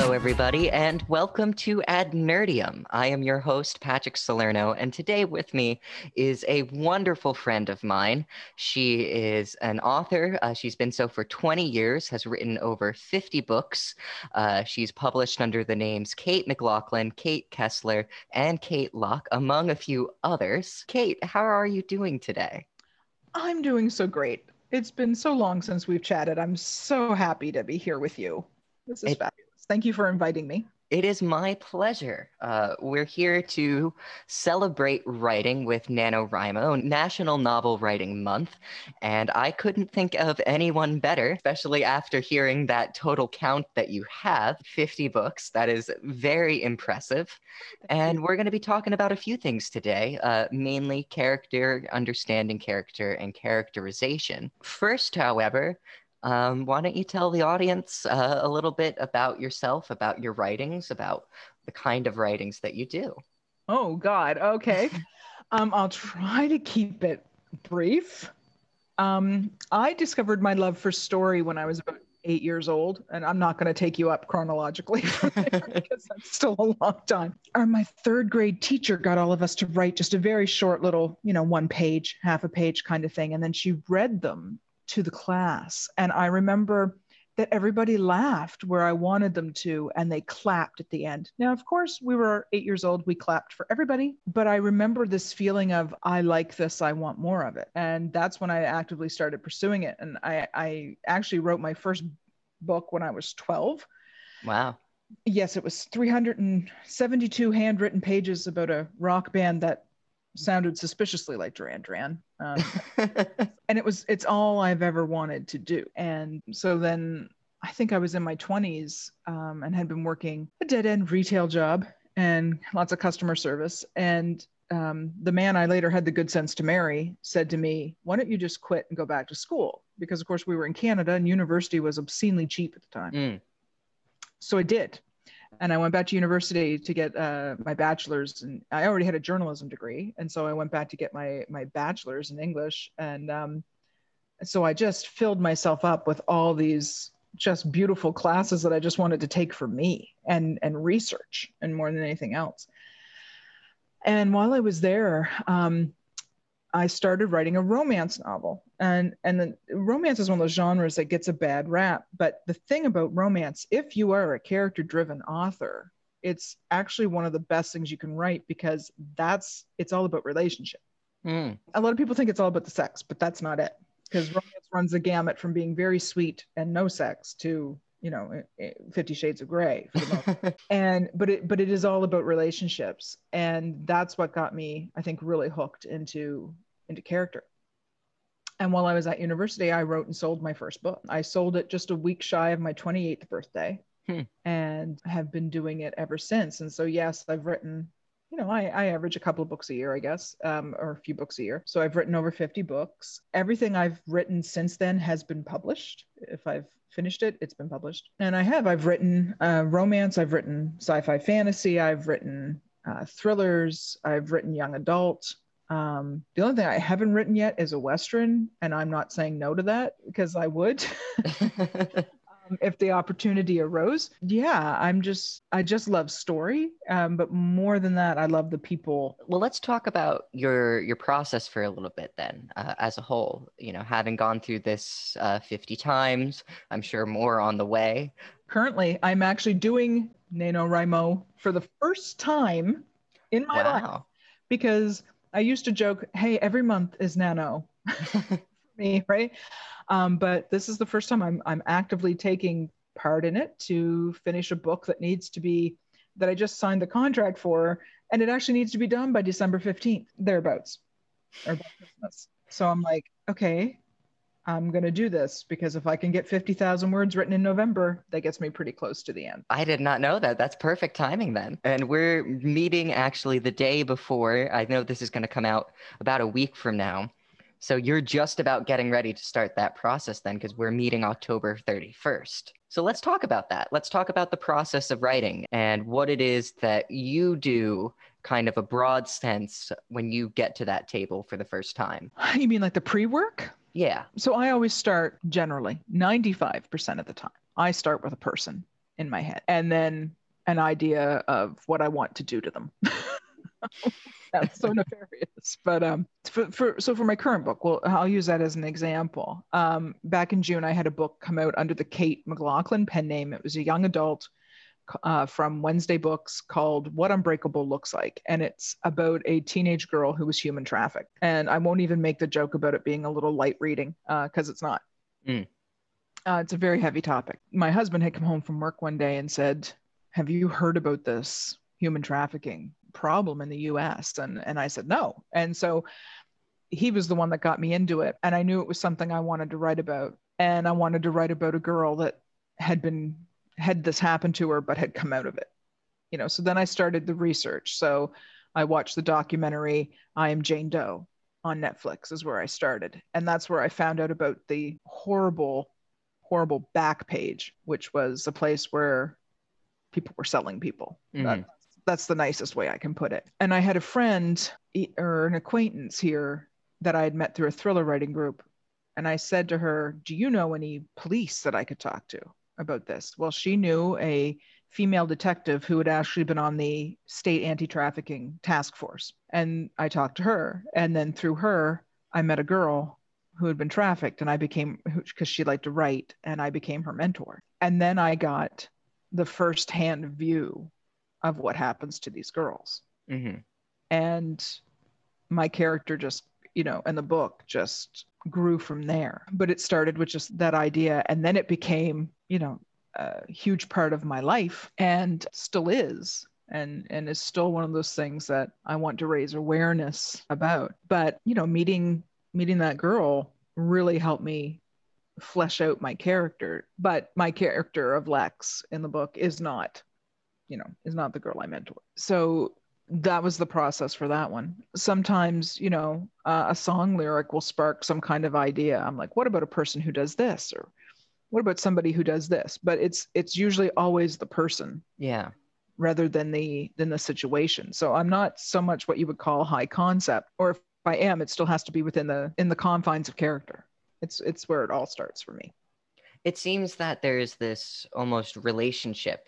Hello, everybody, and welcome to Ad Nerdium. I am your host, Patrick Salerno, and today with me is a wonderful friend of mine. She is an author. She's been so for 20 years, has written over 50 books. She's published under the names Kate McLaughlin, Kate Kessler, and Kate Locke, among a few others. Kate, how are you doing today? I'm doing so great. It's been so long since we've chatted. I'm so happy to be here with you. This is fabulous. Thank you for inviting me. It is my pleasure. We're here to celebrate writing with NaNoWriMo, National Novel Writing Month. And I couldn't think of anyone better, especially after hearing that total count that you have, 50 books. That is very impressive. And we're going to be talking about a few things today, mainly character, understanding character, and characterization. First, however, why don't you tell the audience a little bit about yourself, about your writings, about the kind of writings that you do? Oh, God. Okay. I'll try to keep it brief. I discovered my love for story when I was about 8 years old, and I'm not going to take you up chronologically because that's still a long time. My third grade teacher got all of us to write just a very short little, one page, half a page kind of thing, and then she read them to the class. And I remember that everybody laughed where I wanted them to, and they clapped at the end. Now, of course, we were 8 years old. We clapped for everybody. But I remember this feeling of, I like this. I want more of it. And that's when I actively started pursuing it. And I actually wrote my first book when I was 12. Wow. Yes, it was 372 handwritten pages about a rock band that sounded suspiciously like Duran Duran. And it's all I've ever wanted to do. And so then I think I was in my 20s and had been working a dead-end retail job and lots of customer service. And the man I later had the good sense to marry said to me, why don't you just quit and go back to school? Because of course we were in Canada and university was obscenely cheap at the time. Mm. So I did. And I went back to university to get my bachelor's, and I already had a journalism degree. And so I went back to get my bachelor's in English. And so I just filled myself up with all these just beautiful classes that I just wanted to take for me and research, and more than anything else. And while I was there, I started writing a romance novel. And romance is one of those genres that gets a bad rap. But the thing about romance, if you are a character-driven author, it's actually one of the best things you can write, because it's all about relationship. Mm. A lot of people think it's all about the sex, but that's not it. Because romance runs the gamut from being very sweet and no sex to, 50 Shades of Grey. But it is all about relationships. And that's what got me, I think, really hooked into character. And while I was at university, I wrote and sold my first book. I sold it just a week shy of my 28th birthday and have been doing it ever since. And so, yes, I've written, I average a couple of books a year, I guess, or a few books a year. So I've written over 50 books. Everything I've written since then has been published. If I've finished it, it's been published. And I've written romance, I've written sci-fi fantasy, I've written thrillers, I've written young adult. The only thing I haven't written yet is a Western, and I'm not saying no to that because I would if the opportunity arose. Yeah, I just love story. But more than that, I love the people. Well, let's talk about your process for a little bit then, as a whole, having gone through this 50 times, I'm sure more on the way. Currently, I'm actually doing NaNoWriMo for the first time in my life, because I used to joke, hey, every month is nano for me, right? But this is the first time I'm actively taking part in it to finish a book that I just signed the contract for, and it actually needs to be done by December 15th, thereabouts, or by Christmas. So I'm like, okay, I'm going to do this, because if I can get 50,000 words written in November, that gets me pretty close to the end. I did not know that. That's perfect timing then. And we're meeting actually the day before. I know this is going to come out about a week from now. So you're just about getting ready to start that process then, because we're meeting October 31st. So let's talk about that. Let's talk about the process of writing and what it is that you do, kind of a broad sense, when you get to that table for the first time. You mean like the pre-work? Yeah. So I always start generally 95% of the time. I start with a person in my head, and then an idea of what I want to do to them. That's so nefarious. But for my current book, well, I'll use that as an example. Back in June, I had a book come out under the Kate McLaughlin pen name. It was a young adult from Wednesday Books called What Unbreakable Looks Like. And it's about a teenage girl who was human trafficked. And I won't even make the joke about it being a little light reading, because it's not. Mm. It's a very heavy topic. My husband had come home from work one day and said, "Have you heard about this human trafficking problem in the US?" And I said, "No." And so he was the one that got me into it. And I knew it was something I wanted to write about. And I wanted to write about a girl that had this happened to her, but had come out of it, you know? So then I started the research. So I watched the documentary, I Am Jane Doe on Netflix is where I started. And that's where I found out about the horrible, horrible Backpage, which was a place where people were selling people. Mm-hmm. That's the nicest way I can put it. And I had a friend or an acquaintance here that I had met through a thriller writing group. And I said to her, "Do you know any police that I could talk to about this?" Well, she knew a female detective who had actually been on the state anti-trafficking task force. And I talked to her. And then through her, I met a girl who had been trafficked, and I became, because she liked to write, and I became her mentor. And then I got the firsthand view of what happens to these girls. Mm-hmm. And my character just, you know, and the book just grew from there. But it started with just that idea. And then it became, you know, a huge part of my life, and still is. And is still one of those things that I want to raise awareness about. But, you know, meeting that girl really helped me flesh out my character. But my character of Lex in the book is not the girl I mentor. So that was the process for that one. Sometimes, you know, a song lyric will spark some kind of idea. I'm like, what about a person who does this? Or what about somebody who does this? But it's usually always the person. Yeah. Rather than the situation. So I'm not so much what you would call high concept, or if I am, it still has to be within the confines of character. It's where it all starts for me. It seems that there's this almost relationship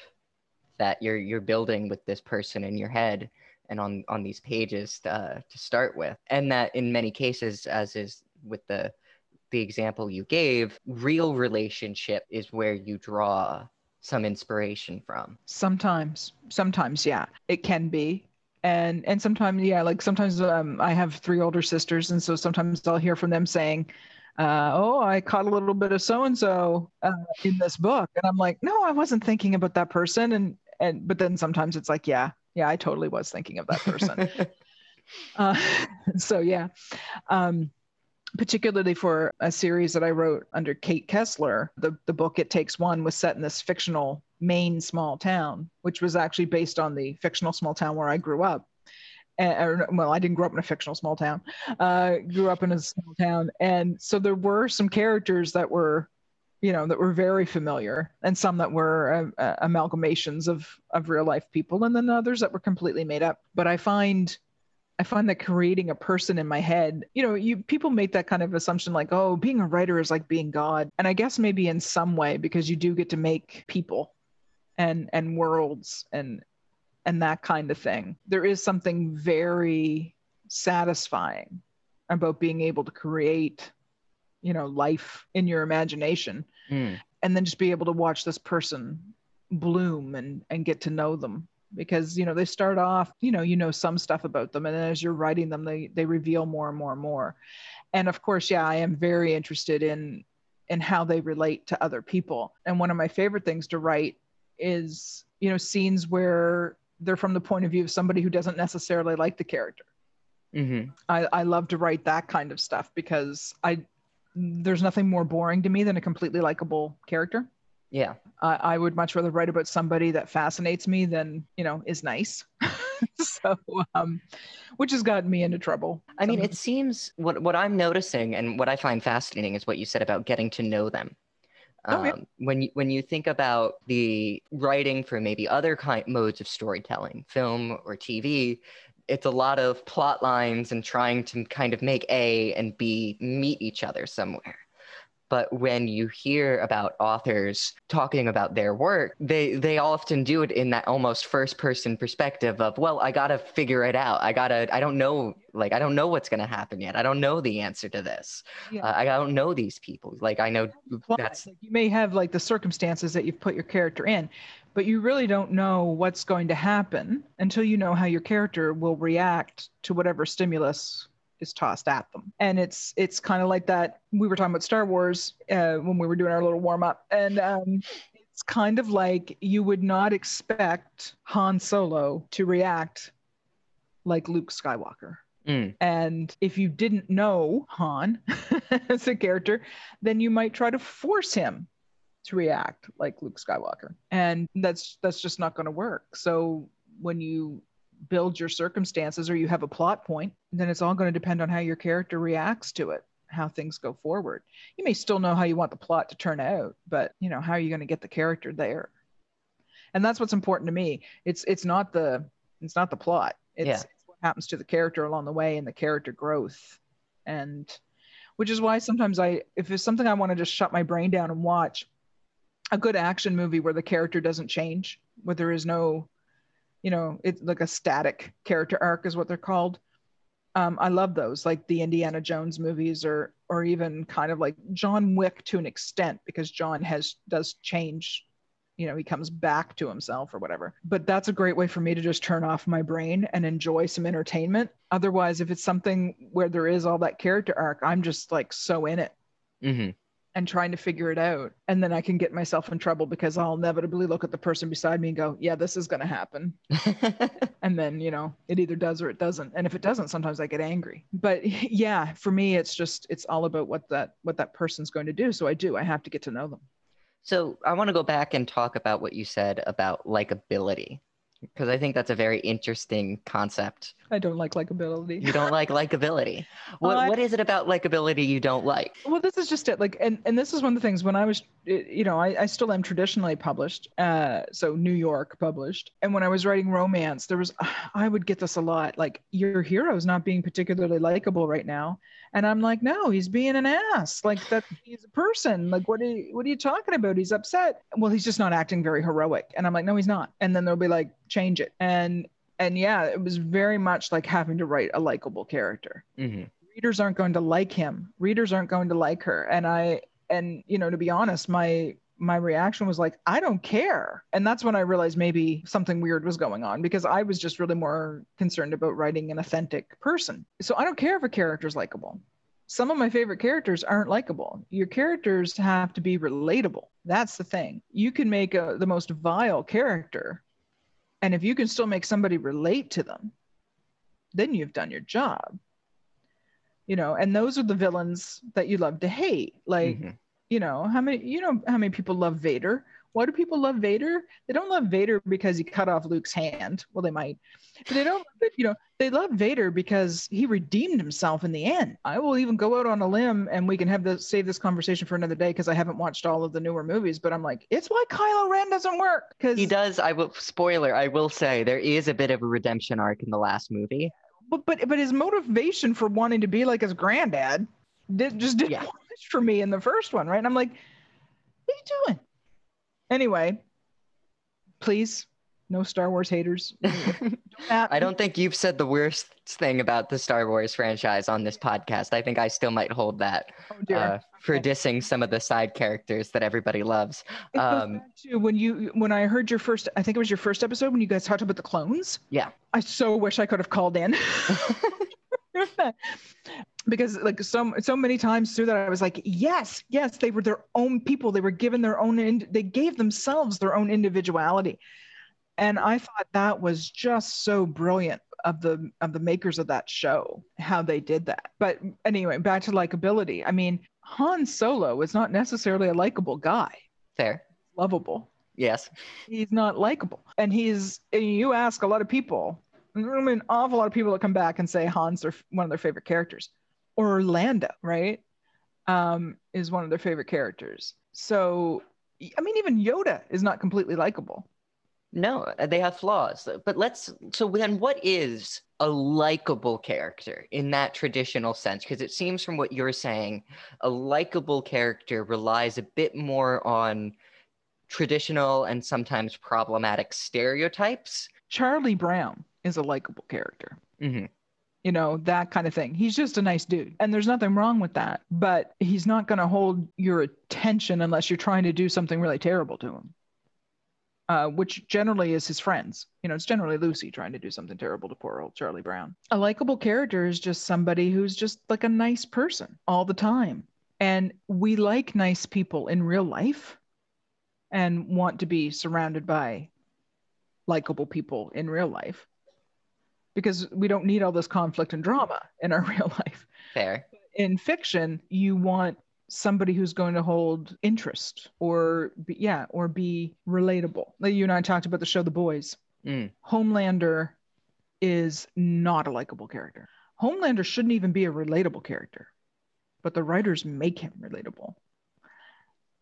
that you're building with this person in your head and on these pages to start with. And that in many cases, as is with the example you gave, real relationship is where you draw some inspiration from. Sometimes, yeah, it can be. And sometimes, yeah, like sometimes I have three older sisters. And so sometimes I'll hear from them saying, I caught a little bit of so-and-so in this book. And I'm like, no, I wasn't thinking about that person. But then sometimes it's like, yeah, I totally was thinking of that person. So yeah, particularly for a series that I wrote under Kate Kessler, the book It Takes One was set in this fictional Maine small town, which was actually based on the fictional small town where I grew up. I didn't grow up in a fictional small town. Grew up in a small town, and so there were some characters that were, you know, that were very familiar, and some that were amalgamations of real life people, and then others that were completely made up. But I find that creating a person in my head, you know, people make that kind of assumption like, oh, being a writer is like being God. And I guess maybe in some way, because you do get to make people and worlds and that kind of thing. There is something very satisfying about being able to create, you know, life in your imagination, and then just be able to watch this person bloom and get to know them, because, you know, they start off, you know, some stuff about them. And then as you're writing them, they reveal more and more and more. And of course, yeah, I am very interested in how they relate to other people. And one of my favorite things to write is, you know, scenes where they're from the point of view of somebody who doesn't necessarily like the character. Mm-hmm. I love to write that kind of stuff because there's nothing more boring to me than a completely likable character. Yeah. I would much rather write about somebody that fascinates me than, you know, is nice. So, which has gotten me into trouble. I mean, it seems what I'm noticing and what I find fascinating is what you said about getting to know them. When you think about the writing for maybe other modes of storytelling, film or TV, it's a lot of plot lines and trying to kind of make A and B meet each other somewhere. But when you hear about authors talking about their work, they often do it in that almost first person perspective of, well, I got to figure it out. I don't know what's going to happen yet. I don't know the answer to this. Yeah. I don't know these people. Like, I know that's... Like, you may have, like, the circumstances that you've put your character in, but you really don't know what's going to happen until you know how your character will react to whatever stimulus is tossed at them. And it's kind of like that. We were talking about Star Wars when we were doing our little warm-up, and it's kind of like you would not expect Han Solo to react like Luke Skywalker. Mm. And if you didn't know Han as a character, then you might try to force him to react like Luke Skywalker. And that's just not going to work. So when you build your circumstances or you have a plot point, then it's all going to depend on how your character reacts to it, how things go forward. You may still know how you want the plot to turn out, but you know, how are you going to get the character there? And that's what's important to me. It's not the plot. It's what happens to the character along the way and the character growth. And which is why sometimes if it's something I want to just shut my brain down and watch, a good action movie where the character doesn't change, where there is no, you know, it's like a static character arc is what they're called. I love those, like the Indiana Jones movies, or even kind of like John Wick to an extent, because John does change, you know, he comes back to himself or whatever. But that's a great way for me to just turn off my brain and enjoy some entertainment. Otherwise, if it's something where there is all that character arc, I'm just like so in it. Mm-hmm. And trying to figure it out. And then I can get myself in trouble because I'll inevitably look at the person beside me and go, yeah, this is going to happen. And then, you know, it either does or it doesn't. And if it doesn't, sometimes I get angry. But yeah, for me, it's just, it's all about what that person's going to do. So I have to get to know them. So I want to go back and talk about what you said about likability, because I think that's a very interesting concept. I don't like likability. You don't like likability. What is it about likability you don't like? Well, this is just it. Like, and this is one of the things when I was, you know, I still am traditionally published. So New York published. And when I was writing romance, I would get this a lot. Like, your hero's not being particularly likable right now. And I'm like, no, he's being an ass. Like, that he's a person. Like, what are you talking about? He's upset. Well, he's just not acting very heroic. And I'm like, no, he's not. And then they'll be like, change it. And yeah, it was very much like having to write a likable character. Mm-hmm. Readers aren't going to like him. Readers aren't going to like her. And you know, to be honest, my reaction was like, I don't care. And that's when I realized maybe something weird was going on, because I was just really more concerned about writing an authentic person. So I don't care if a character's likable. Some of my favorite characters aren't likable. Your characters have to be relatable. That's the thing. You can make the most vile character, and if you can still make somebody relate to them, then you've done your job. You know, and those are the villains that you love to hate. Like, mm-hmm. You know, how many people love Vader? Why do people love Vader? They don't love Vader because he cut off Luke's hand. Well, they might, but they don't, you know, they love Vader because he redeemed himself in the end. I will even go out on a limb, and we can save this conversation for another day, because I haven't watched all of the newer movies, but I'm like, it's why Kylo Ren doesn't work. Because he does. I will say there is a bit of a redemption arc in the last movie. But his motivation for wanting to be like his granddad didn't watch for me in the first one, right? And I'm like, what are you doing? Anyway, please, no Star Wars haters. I don't think you've said the worst thing about the Star Wars franchise on this podcast. I think I still might hold that for dissing some of the side characters that everybody loves. When I heard your first, I think it was your first episode when you guys talked about the clones. Yeah. I so wish I could have called in. Because like so many times through that, I was like, yes, they were their own people. They were given their own, they gave themselves their own individuality. And I thought that was just so brilliant of the makers of that show, how they did that. But anyway, back to likability. I mean, Han Solo is not necessarily a likable guy. Fair. Lovable. Yes. He's not likable. And you ask a lot of people, I mean, an awful lot of people that come back and say Han's one of their favorite characters. Or Lando, right, is one of their favorite characters. So, I mean, even Yoda is not completely likable. No, they have flaws. But so then what is a likable character in that traditional sense? Because it seems from what you're saying, a likable character relies a bit more on traditional and sometimes problematic stereotypes. Charlie Brown is a likable character. Mm-hmm. You know, that kind of thing. He's just a nice dude. And there's nothing wrong with that, but he's not going to hold your attention unless you're trying to do something really terrible to him. Which generally is his friends. You know, it's generally Lucy trying to do something terrible to poor old Charlie Brown. A likable character is just somebody who's just like a nice person all the time. And we like nice people in real life and want to be surrounded by likable people in real life because we don't need all this conflict and drama in our real life. Fair. In fiction, you want somebody who's going to hold interest or be relatable. You and I talked about the show The Boys. Homelander is not a likable character. Homelander shouldn't even be a relatable character, but the writers make him relatable.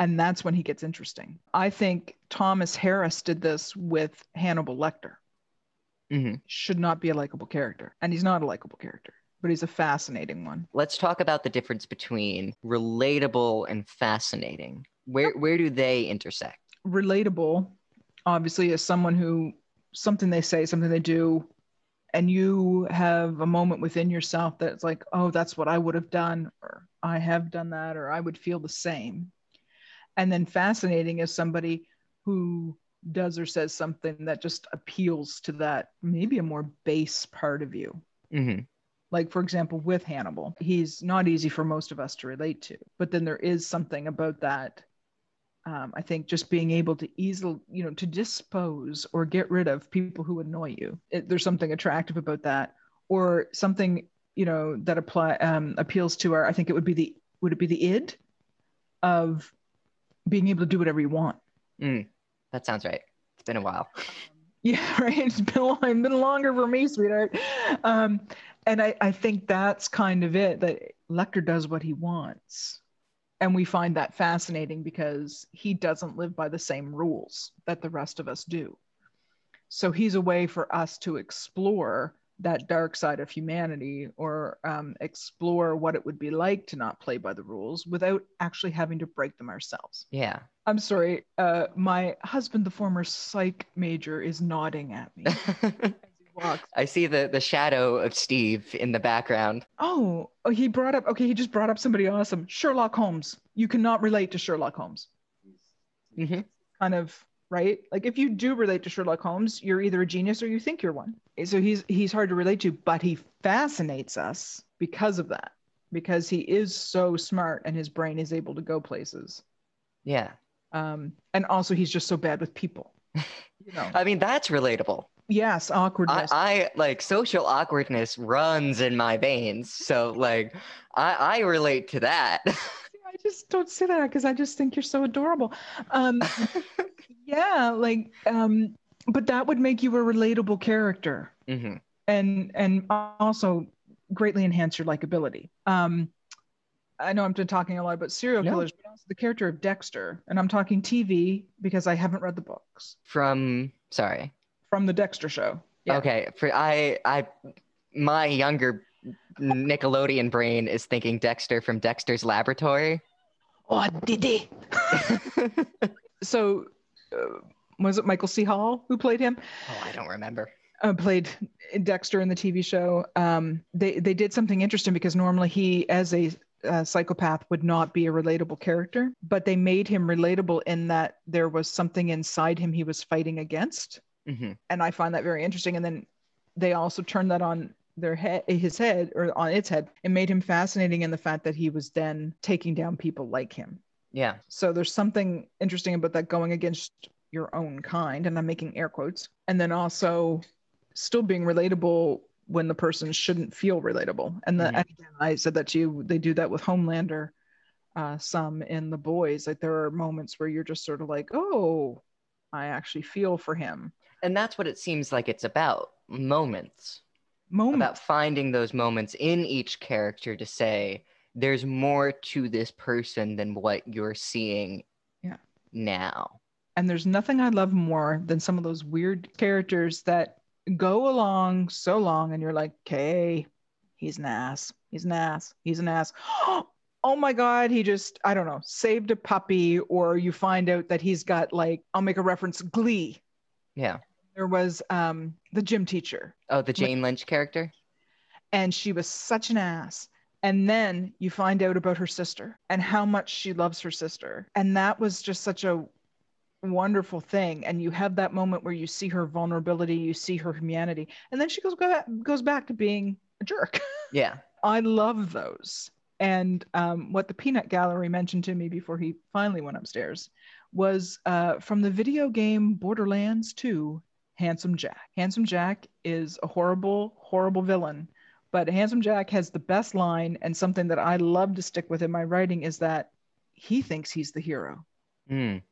And that's when he gets interesting. I think Thomas Harris did this with Hannibal Lecter. Mm-hmm. Should not be a likable character. And he's not a likable character, but he's a fascinating one. Let's talk about the difference between relatable and fascinating. Where do they intersect? Relatable, obviously, is someone who, something they say, something they do, and you have a moment within yourself that's like, oh, that's what I would have done, or I have done that, or I would feel the same. And then fascinating is somebody who does or says something that just appeals to that, maybe a more base part of you. Mm-hmm. Like, for example, with Hannibal, he's not easy for most of us to relate to. But then there is something about that, I think, just being able to easily, you know, to dispose or get rid of people who annoy you. There's something attractive about that, or something, you know, that appeals to our, I think it would be the id of being able to do whatever you want. That sounds right. It's been a while. Yeah, right. It's been longer for me, sweetheart. And I think that's kind of it, that Lecter does what he wants. And we find that fascinating because he doesn't live by the same rules that the rest of us do. So he's a way for us to explore that dark side of humanity, or explore what it would be like to not play by the rules without actually having to break them ourselves. Yeah. I'm sorry. My husband, the former psych major, is nodding at me as he walks. I see the shadow of Steve in the background. Oh, he just brought up somebody awesome. Sherlock Holmes. You cannot relate to Sherlock Holmes. Mm-hmm. Kind of. Right? Like, if you do relate to Sherlock Holmes, you're either a genius or you think you're one. So he's hard to relate to, but he fascinates us because of that, because he is so smart and his brain is able to go places. Yeah. And also he's just so bad with people. You know? I mean, that's relatable. Yes, awkwardness. I like social awkwardness runs in my veins. So like, I relate to that. I just don't say that because I just think you're so adorable. Yeah, like, but that would make you a relatable character. Mm-hmm. And also greatly enhance your likability. I know I'm talking a lot about serial killers, but also the character of Dexter. And I'm talking TV because I haven't read the books. From the Dexter show. Yeah. Okay, my younger Nickelodeon brain is thinking Dexter from Dexter's Laboratory. Oh, did he? So... was it Michael C. Hall who played him? Oh, I don't remember. Played Dexter in the TV show. They did something interesting because normally he, as a psychopath, would not be a relatable character, but they made him relatable in that there was something inside him he was fighting against. Mm-hmm. And I find that very interesting. And then they also turned that on its head and made him fascinating in the fact that he was then taking down people like him. Yeah. So there's something interesting about that, going against your own kind, and I'm making air quotes, and then also still being relatable when the person shouldn't feel relatable. And mm-hmm. Again, I said that to you, they do that with Homelander, some in The Boys. Like, there are moments where you're just sort of like, oh, I actually feel for him. And that's what it seems like it's about, moments. About finding those moments in each character to say, there's more to this person than what you're seeing now. And there's nothing I love more than some of those weird characters that go along so long and you're like, okay, he's an ass. He's an ass. He's an ass. Oh my God, he just, I don't know, saved a puppy, or you find out that he's got, like, I'll make a reference, Glee. Yeah. There was the gym teacher. Oh, the Jane Lynch character? And she was such an ass. And then you find out about her sister and how much she loves her sister. And that was just such a wonderful thing. And you have that moment where you see her vulnerability, you see her humanity. And then she goes back to being a jerk. Yeah. I love those. And what the Peanut Gallery mentioned to me before he finally went upstairs was from the video game Borderlands 2, Handsome Jack. Handsome Jack is a horrible, horrible villain. But Handsome Jack has the best line, and something that I love to stick with in my writing is that he thinks he's the hero. Mm.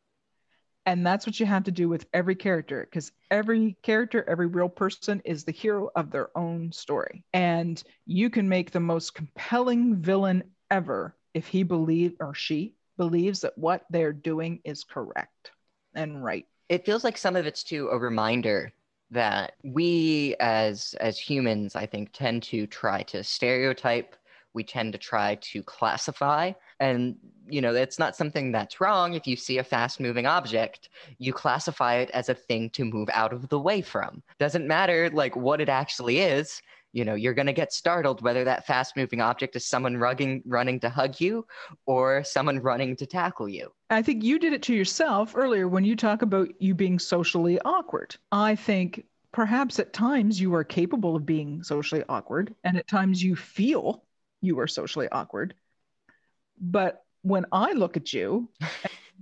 And that's what you have to do with every character, because every character, every real person is the hero of their own story. And you can make the most compelling villain ever if he believes, or she believes, that what they're doing is correct and right. It feels like some of it's too a reminder that we as humans, I think, tend to try to stereotype. We tend to try to classify. And, you know, it's not something that's wrong. If you see a fast-moving object, you classify it as a thing to move out of the way from. Doesn't matter, like, what it actually is. You know, you're going to get startled whether that fast-moving object is someone running to hug you or someone running to tackle you. I think you did it to yourself earlier when you talk about you being socially awkward. I think perhaps at times you are capable of being socially awkward, and at times you feel you are socially awkward. But when I look at you,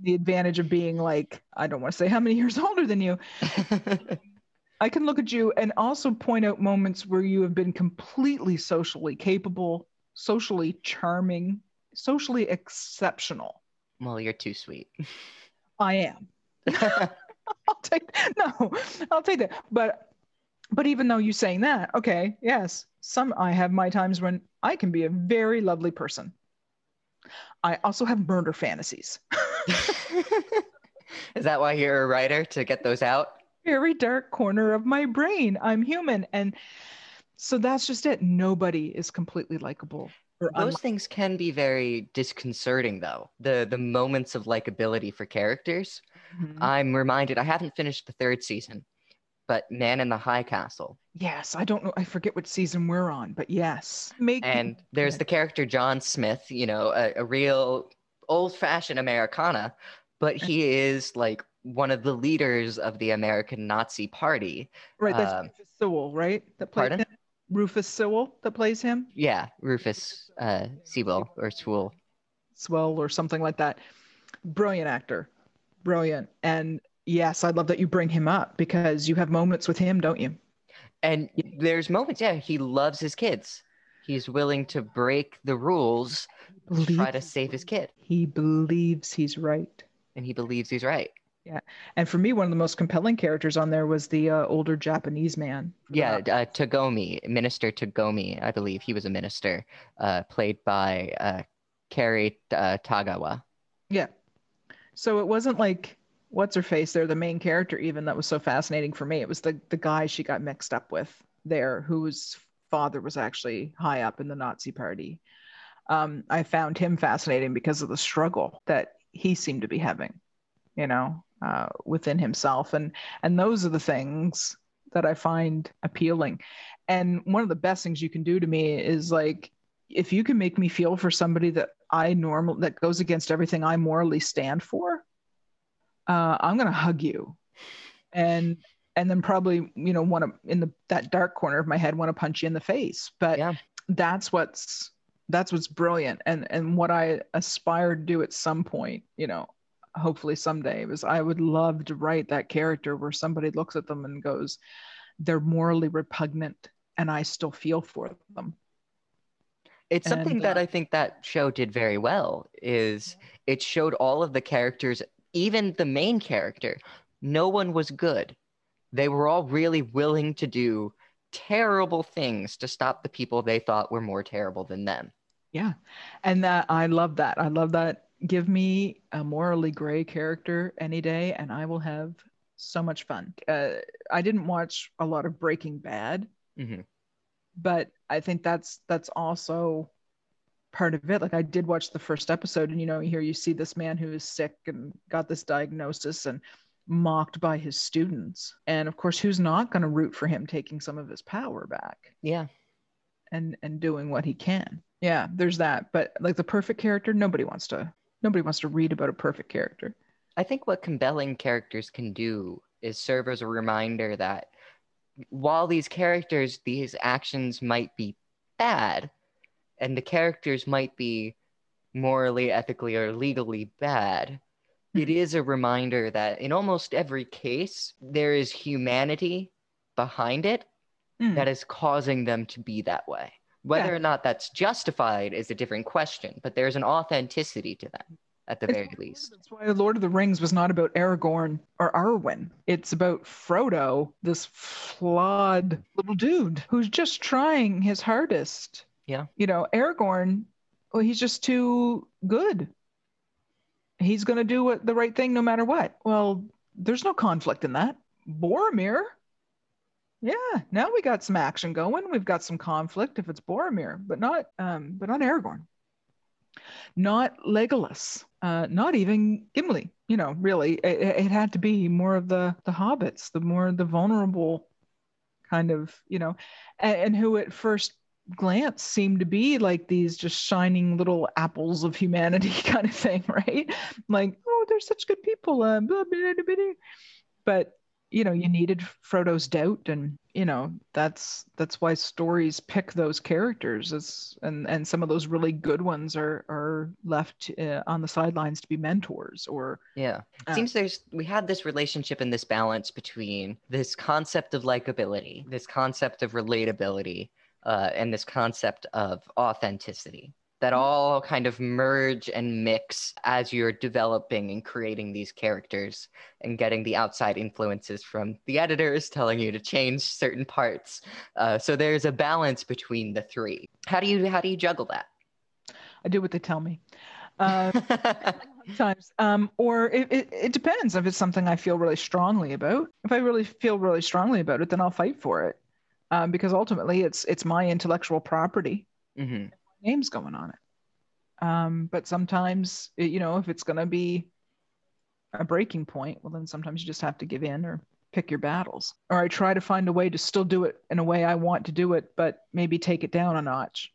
the advantage of being, like, I don't want to say how many years older than you, I can look at you and also point out moments where you have been completely socially capable, socially charming, socially exceptional. Well, you're too sweet. I am. I'll take that. But even though you saying that, okay, yes, I have my times when I can be a very lovely person. I also have murder fantasies. Is that why you're a writer, to get those out? Very dark corner of my brain. I'm human. And so that's just it. Nobody is completely likable. Those things can be very disconcerting, though. The moments of likability for characters. Mm-hmm. I'm reminded, I haven't finished the third season, but Man in the High Castle. Yes, I don't know. I forget what season we're on, but yes. And there's the character John Smith, you know, a real old-fashioned Americana, but he is, like, one of the leaders of the American Nazi Party. Right, that's Rufus Sewell, right? That plays him? Rufus Sewell that plays him? Yeah, Rufus Sewell or Sewell. Sewell or something like that. Brilliant actor. Brilliant. And yes, I love that you bring him up, because you have moments with him, don't you? And there's moments, yeah, he loves his kids. He's willing to break the rules to try to save his kid. He believes he's right. And he believes he's right. Yeah. And for me, one of the most compelling characters on there was the older Japanese man. Yeah, Tagomi, Minister Tagomi, I believe. He was a minister, played by Kerry Tagawa. Yeah. So it wasn't like, what's-her-face there, the main character even, that was so fascinating for me. It was the guy she got mixed up with there, whose father was actually high up in the Nazi party. I found him fascinating because of the struggle that he seemed to be having, you know, within himself. And those are the things that I find appealing. And one of the best things you can do to me is, like, if you can make me feel for somebody that goes against everything I morally stand for, I'm going to hug you. And then probably, you know, that dark corner of my head, want to punch you in the face. But yeah, that's what's brilliant. And what I aspire to do at some point, you know, hopefully someday, was I would love to write that character where somebody looks at them and goes, they're morally repugnant and I still feel for them. It's something that I think that show did very well, is it showed all of the characters, even the main character. No one was good. They were all really willing to do terrible things to stop the people they thought were more terrible than them. Yeah. And I love that. I love that Give me a morally gray character any day and I will have so much fun. I didn't watch a lot of Breaking Bad, mm-hmm. but I think that's also part of it. Like, I did watch the first episode, and here you see this man who is sick and got this diagnosis and mocked by his students, and of course, who's not going to root for him taking some of his power back? Yeah, and doing what he can. Yeah, there's that. But like the perfect character, nobody wants to read about a perfect character. I think what compelling characters can do is serve as a reminder that while these actions might be bad, and the characters might be morally, ethically, or legally bad, it is a reminder that in almost every case, there is humanity behind it that is causing them to be that way. Whether or not that's justified is a different question, but there's an authenticity to them. At the very least. That's why Lord of the Rings was not about Aragorn or Arwen. It's about Frodo, this flawed little dude who's just trying his hardest. Yeah. Aragorn, well, he's just too good. He's going to do the right thing no matter what. Well, there's no conflict in that. Boromir. Yeah, now we got some action going. We've got some conflict if it's Boromir, but not Aragorn. Not Legolas, not even Gimli. Really, it had to be more of the hobbits, the more the vulnerable kind of, and who at first glance seemed to be like these just shining little apples of humanity kind of thing, right? Like, oh, they're such good people. Blah, blah, blah, blah. But you needed Frodo's doubt, and that's why stories pick those characters, and some of those really good ones are left on the sidelines to be mentors. Or it seems we had this relationship and this balance between this concept of likability, this concept of relatability, and this concept of authenticity that all kind of merge and mix as you're developing and creating these characters and getting the outside influences from the editors telling you to change certain parts. So there's a balance between the three. How do you juggle that? I do what they tell me. Sometimes, or it depends. If it's something I feel really strongly about, if I really feel really strongly about it, then I'll fight for it, because ultimately it's my intellectual property. Mm-hmm. Names going on it, but sometimes if it's going to be a breaking point, well, then sometimes you just have to give in or pick your battles. Or I try to find a way to still do it in a way I want to do it, but maybe take it down a notch.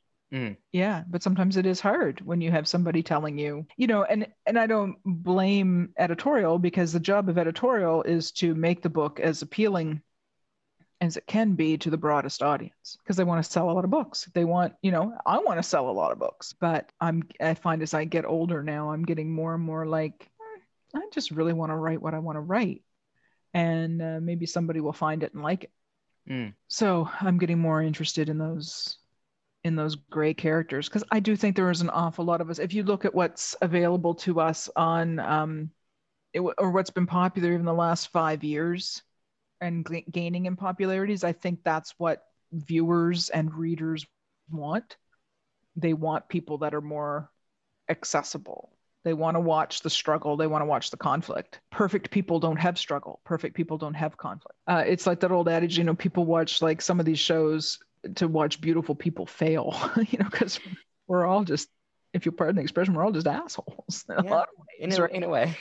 Yeah, but sometimes it is hard when you have somebody telling you, and I don't blame editorial, because the job of editorial is to make the book as appealing as it can be to the broadest audience, because they want to sell a lot of books. They want, I want to sell a lot of books, but I find as I get older now, I'm getting more and more like, I just really want to write what I want to write. And maybe somebody will find it and like it. So I'm getting more interested in those gray characters, because I do think there is an awful lot of us. If you look at what's available to us on, or what's been popular even the last 5 years, and gaining in popularities, I think that's what viewers and readers want. They want people that are more accessible. They want to watch the struggle. They want to watch the conflict. Perfect people don't have struggle. Perfect people don't have conflict. It's like that old adage, people watch like some of these shows to watch beautiful people fail, because we're all just, if you pardon the expression, we're all just assholes in a lot of ways. In a way.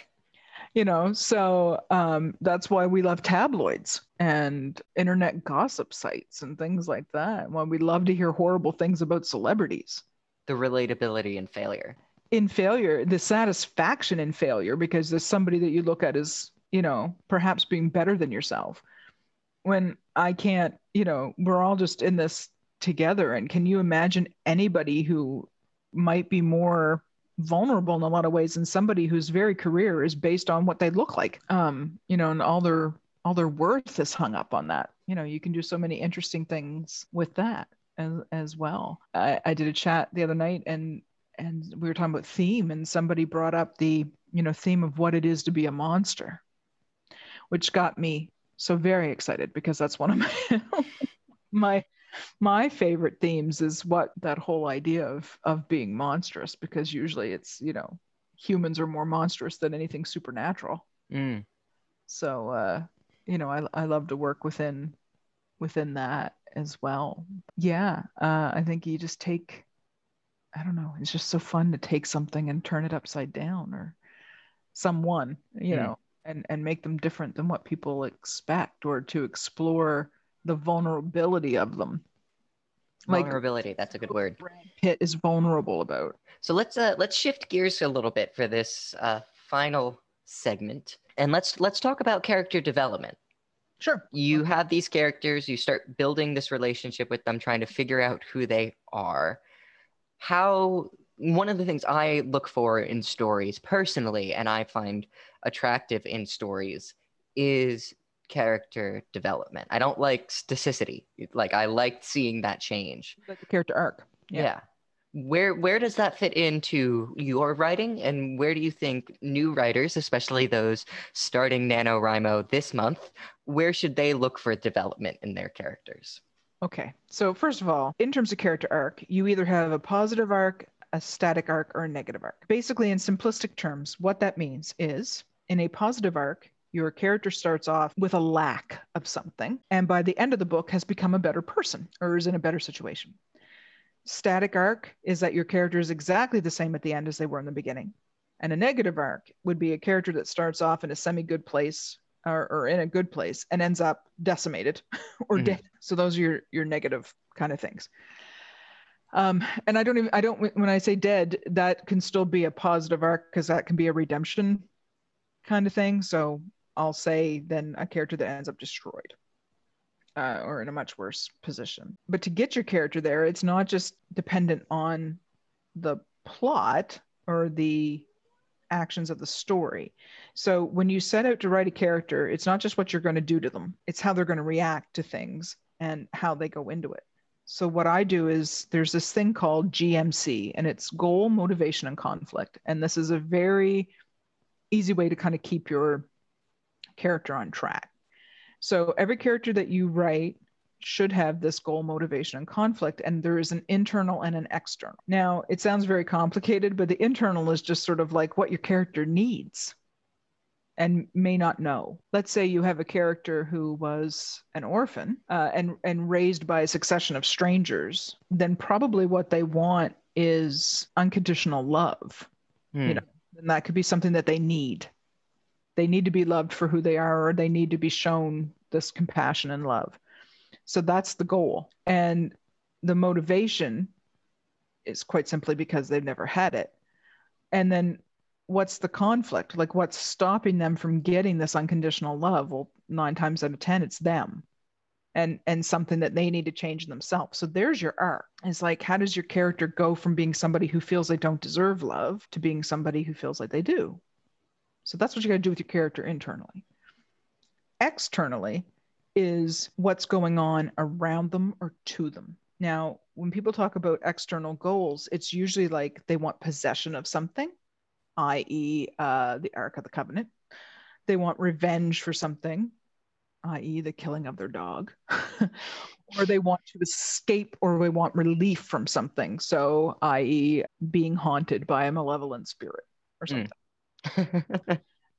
So that's why we love tabloids and internet gossip sites and things like that. Why we love to hear horrible things about celebrities. The relatability in failure. In failure, the satisfaction in failure, because there's somebody that you look at as, perhaps being better than yourself. When I can't, we're all just in this together. And can you imagine anybody who might be more vulnerable in a lot of ways, and somebody whose very career is based on what they look like, and all their worth is hung up on that. You can do so many interesting things with that as well. I did a chat the other night, and we were talking about theme, and somebody brought up the theme of what it is to be a monster, which got me so very excited, because that's one of my my favorite themes, is what that whole idea of being monstrous, because usually it's humans are more monstrous than anything supernatural. Mm. So, you know, I love to work within that as well. Yeah. I think you just take, I don't know, it's just so fun to take something and turn it upside down, or someone, you know, and make them different than what people expect, or to explore the vulnerability of them. Like, vulnerability, that's a good word. Brad Pitt is vulnerable about. So let's shift gears a little bit for this final segment, and let's talk about character development. Sure. You have these characters, you start building this relationship with them, trying to figure out who they are. How, one of the things I look for in stories personally, and I find attractive in stories, is character development. I don't like staticity. Like, I liked seeing that change. Like the character arc. Yeah. Where does that fit into your writing, and where do you think new writers, especially those starting NaNoWriMo this month, where should they look for development in their characters? Okay. So first of all, in terms of character arc, you either have a positive arc, a static arc, or a negative arc. Basically, in simplistic terms, what that means is, in a positive arc, your character starts off with a lack of something, and by the end of the book has become a better person or is in a better situation. Static arc is that your character is exactly the same at the end as they were in the beginning. And a negative arc would be a character that starts off in a semi-good place, or in a good place, and ends up decimated or dead. So those are your negative kind of things. And when I say dead, that can still be a positive arc, because that can be a redemption kind of thing. So I'll say then a character that ends up destroyed, or in a much worse position. But to get your character there, it's not just dependent on the plot or the actions of the story. So when you set out to write a character, it's not just what you're going to do to them, it's how they're going to react to things and how they go into it. So what I do is, there's this thing called GMC, and it's goal, motivation, and conflict. And this is a very easy way to kind of keep your character on track. So every character that you write should have this goal, motivation, and conflict, and there is an internal and an external. Now, it sounds very complicated, but the internal is just sort of like what your character needs and may not know. Let's say you have a character who was an orphan and raised by a succession of strangers, then probably what they want is unconditional love. You know, and that could be something that they need. They need to be loved for who they are, or they need to be shown this compassion and love. So that's the goal. And the motivation is quite simply because they've never had it. And then what's the conflict? Like, what's stopping them from getting this unconditional love? Well, 9 times out of 10, it's them and something that they need to change themselves. So there's your arc. It's like, how does your character go from being somebody who feels they don't deserve love to being somebody who feels like they do? So that's what you got to do with your character internally. Externally is what's going on around them or to them. Now, when people talk about external goals, it's usually like they want possession of something, i.e. the Ark of the Covenant. They want revenge for something, i.e. the killing of their dog. Or they want to escape, or they want relief from something. So, i.e. being haunted by a malevolent spirit or something.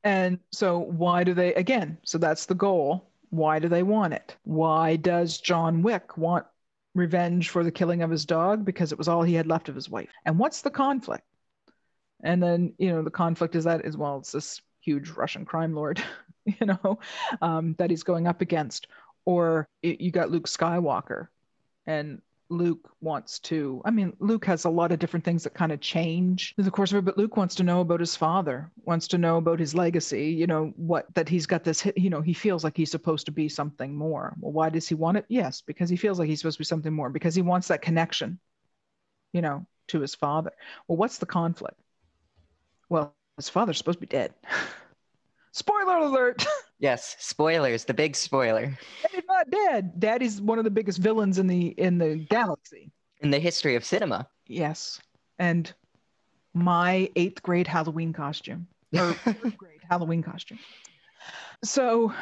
And so why do they, again, so that's the goal. Why do they want it? Why does John Wick want revenge for the killing of his dog? Because it was all he had left of his wife. And what's the conflict? And then, you know, the conflict is that as well, it's this huge Russian crime lord, you know, that he's going up against. Or you got Luke Skywalker, and Luke wants to, I mean, Luke has a lot of different things that kind of change through the course of it, but Luke wants to know about his father, wants to know about his legacy, you know, what, that he's got this, you know, he feels like he's supposed to be something more. Well, why does he want it? Yes, because he feels like he's supposed to be something more, because he wants that connection, you know, to his father. Well, what's the conflict? Well, his father's supposed to be dead. Spoiler alert. Yes, spoilers, the big spoiler. Daddy's not dead. Daddy's one of the biggest villains in the galaxy. In the history of cinema. Yes. And my 8th grade Halloween costume. Or 4th grade Halloween costume. So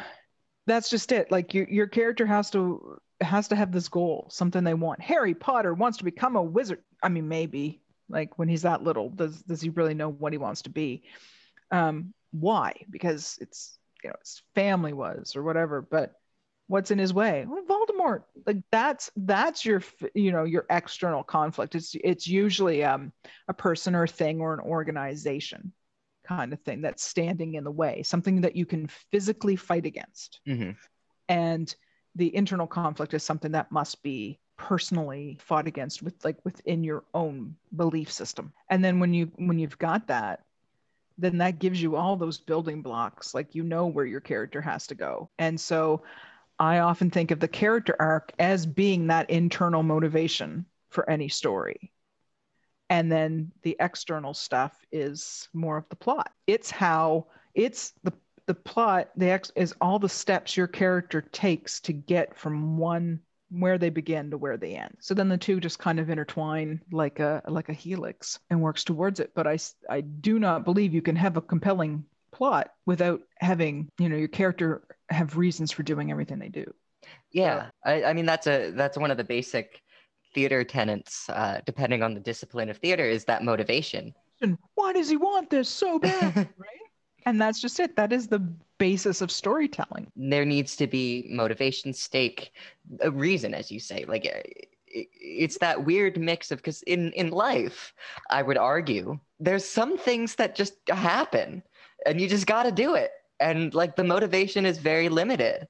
that's just it. Like, your character has to have this goal, something they want. Harry Potter wants to become a wizard. I mean, maybe. Like when he's that little, does he really know what he wants to be? Why? Because it's, you know, his family was or whatever, but what's in his way? Well, Voldemort. Like that's your, you know, your external conflict. It's usually a person or a thing or an organization kind of thing that's standing in the way, something that you can physically fight against. Mm-hmm. And the internal conflict is something that must be personally fought against with, like, within your own belief system. And then when you've got that, then that gives you all those building blocks, like, you know, where your character has to go. And so I often think of the character arc as being that internal motivation for any story. And then the external stuff is more of the plot. The plot, is all the steps your character takes to get from where they begin to where they end. So then the two just kind of intertwine like a helix and works towards it. But I do not believe you can have a compelling plot without having, you know, your character have reasons for doing everything they do. Yeah. I mean, that's one of the basic theater tenets, depending on the discipline of theater, is that motivation. And why does he want this so bad? Right? And that's just it. That is the basis of storytelling. There needs to be motivation, stake, a reason, as you say. Like, it's that weird mix of, because in life, I would argue, there's some things that just happen and you just got to do it. And like the motivation is very limited.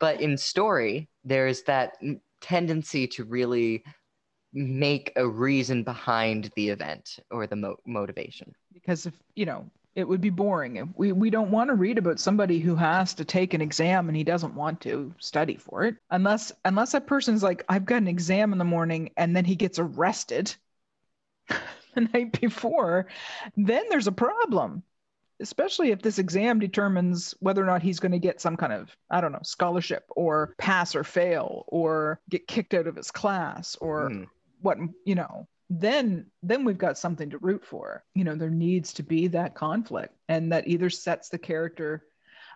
But in story, there's that tendency to really make a reason behind the event or the motivation. Because if, you know, it would be boring. We don't want to read about somebody who has to take an exam and he doesn't want to study for it. Unless that person's like, I've got an exam in the morning, and then he gets arrested the night before, then there's a problem. Especially if this exam determines whether or not he's going to get some kind of, I don't know, scholarship or pass or fail or get kicked out of his class or what, you know. Then we've got something to root for. You know, there needs to be that conflict, and that either sets the character,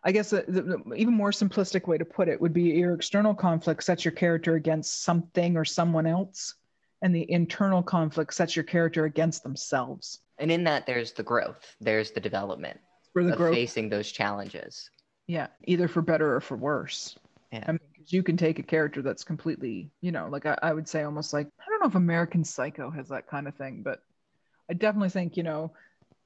I guess the even more simplistic way to put it would be your external conflict sets your character against something or someone else, and the internal conflict sets your character against themselves. And in that, there's the growth, there's the development of facing those challenges. Yeah, either for better or for worse. Yeah. I mean, you can take a character that's completely, you know, like I would say almost like, I don't know if American Psycho has that kind of thing, but I definitely think, you know,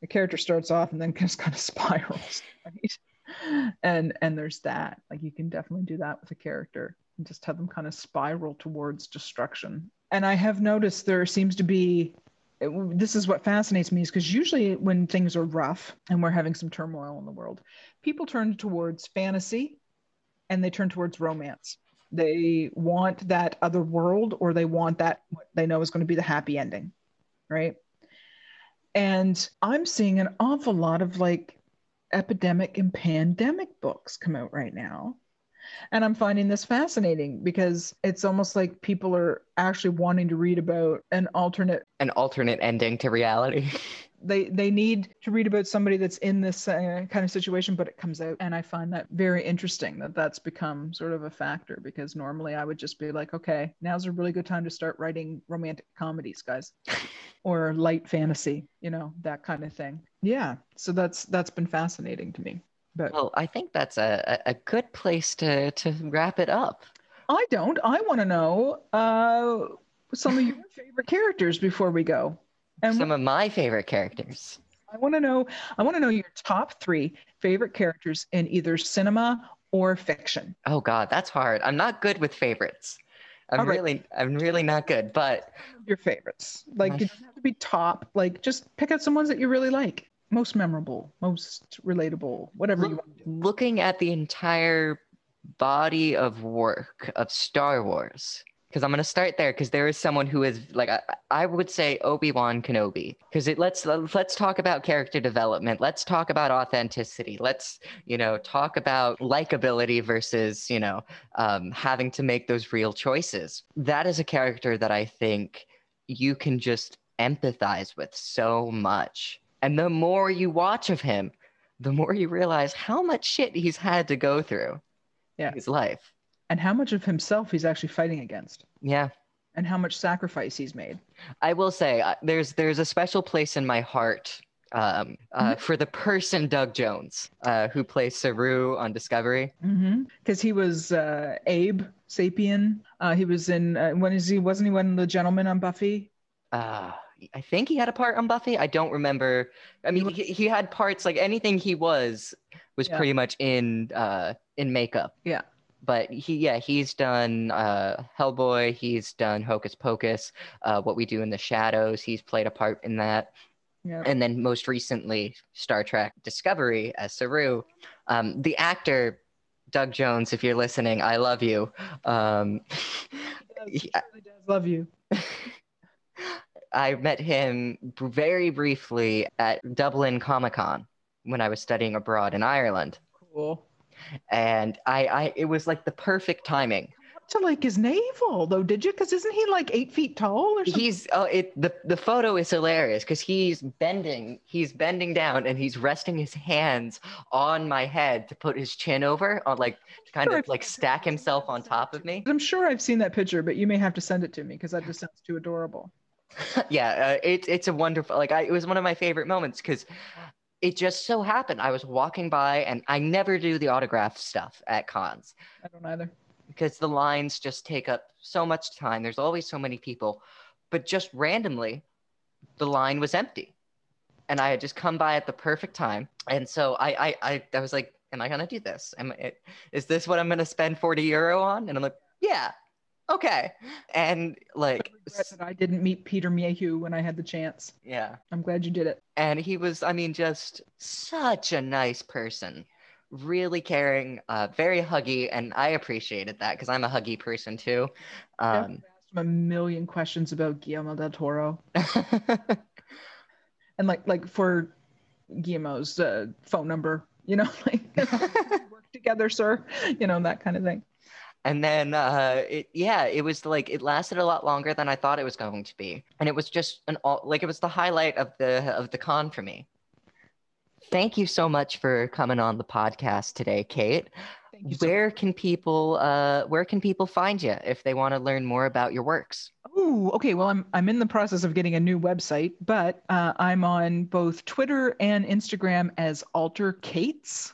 the character starts off and then just kind of spirals, right? And there's that, like, you can definitely do that with a character and just have them kind of spiral towards destruction. And I have noticed there seems to be, this is what fascinates me, is because usually when things are rough and we're having some turmoil in the world, people turn towards fantasy. And they turn towards romance. They want that other world, or they want that what they know is going to be the happy ending, right? And I'm seeing an awful lot of like epidemic and pandemic books come out right now. And I'm finding this fascinating because it's almost like people are actually wanting to read about an alternate ending to reality. They need to read about somebody that's in this kind of situation, but it comes out. And I find that very interesting that that's become sort of a factor, because normally I would just be like, okay, now's a really good time to start writing romantic comedies, guys, or light fantasy, you know, that kind of thing. Yeah. So that's been fascinating to me. But well, I think that's a good place to wrap it up. I want to know some of your favorite characters before we go. And some of my favorite characters. I want to know your top 3 favorite characters in either cinema or fiction. Oh God, that's hard. I'm not good with favorites. I'm really not good, but your favorites. Like, it doesn't have to be top. Like, just pick out some ones that you really like. Most memorable, most relatable, whatever you want to do. Looking at the entire body of work of Star Wars. Because I'm going to start there, because there is someone who is, like, I would say Obi-Wan Kenobi. Because let's talk about character development. Let's talk about authenticity. Let's, you know, talk about likability versus, you know, having to make those real choices. That is a character that I think you can just empathize with so much. And the more you watch of him, the more you realize how much shit he's had to go through in his life. And how much of himself he's actually fighting against. Yeah. and how much sacrifice he's made. I will say there's a special place in my heart for the person Doug Jones, who plays Saru on Discovery. Because he was Abe Sapien. He was in, wasn't he one of the gentlemen on Buffy? I think he had a part on Buffy. I don't remember. I mean, he had parts, like anything he was pretty much in makeup. Yeah. But he's done Hellboy. He's done Hocus Pocus, What We Do in the Shadows. He's played a part in that. Yep. And then most recently, Star Trek Discovery as Saru. The actor, Doug Jones, if you're listening, I love you. He really does love you. I met him very briefly at Dublin Comic-Con when I was studying abroad in Ireland. Cool. And it was like the perfect timing. To like his navel though, did you? Because isn't he like 8 feet tall or something? The photo is hilarious because he's bending down and he's resting his hands on my head to put his chin over on like stack himself on top of me. I'm sure I've seen that picture, but you may have to send it to me because that just sounds too adorable. It's a wonderful, it was one of my favorite moments because it just so happened I was walking by, and I never do the autograph stuff at cons. I don't either. Because the lines just take up so much time. There's always so many people. But just randomly, the line was empty. And I had just come by at the perfect time. And so I was like, am I going to do this? Is this what I'm going to spend 40 euro on? And I'm like, yeah, okay. And like... I didn't meet Peter Mayhew when I had the chance. Yeah. I'm glad you did it. And he was, just such a nice person. Really caring, very huggy, and I appreciated that because I'm a huggy person too. I've asked him a million questions about Guillermo del Toro, and like for Guillermo's phone number, work together, sir, that kind of thing. And then it was like it lasted a lot longer than I thought it was going to be, and it was just it was the highlight of the con for me. Thank you so much for coming on the podcast today, Kate. Thank you. Where can people find you if they want to learn more about your works? Oh, okay. Well, I'm in the process of getting a new website, but I'm on both Twitter and Instagram as AlterKates,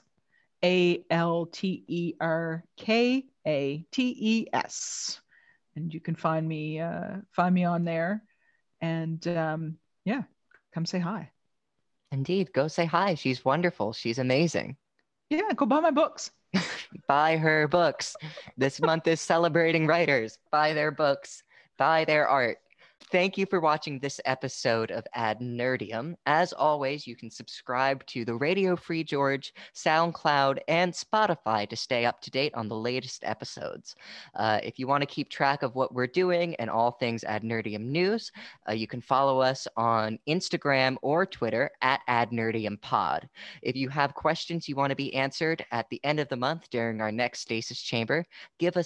AlterKates, and you can find me on there, and come say hi. Indeed. Go say hi. She's wonderful. She's amazing. Yeah, go buy my books. Buy her books. This month is celebrating writers. Buy their books. Buy their art. Thank you for watching this episode of Ad Nerdium. As always, you can subscribe to the Radio Free George, SoundCloud, and Spotify to stay up to date on the latest episodes. If you want to keep track of what we're doing and all things Ad Nerdium news, you can follow us on Instagram or Twitter at Ad Nerdium Pod. If you have questions you want to be answered at the end of the month during our next Stasis Chamber, send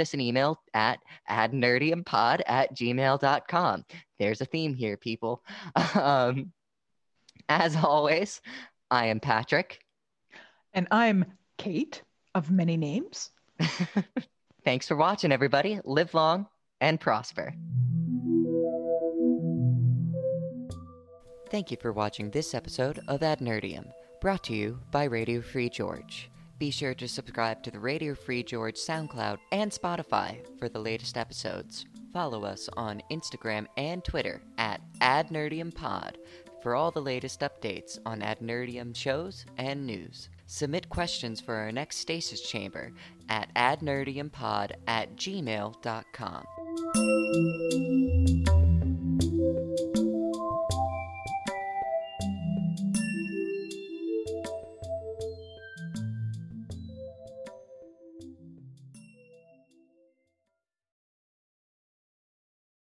us an email at adnerdiumpod@gmail.com. There's a theme here, people. As always, I am Patrick. And I'm Kate of many names. Thanks for watching, everybody. Live long and prosper. Thank you for watching this episode of Ad Nerdium, brought to you by Radio Free George. Be sure to subscribe to the Radio Free George SoundCloud and Spotify for the latest episodes. Follow us on Instagram and Twitter at AdNerdiumPod for all the latest updates on AdNerdium shows and news. Submit questions for our next Stasis Chamber at AdNerdiumPod@gmail.com.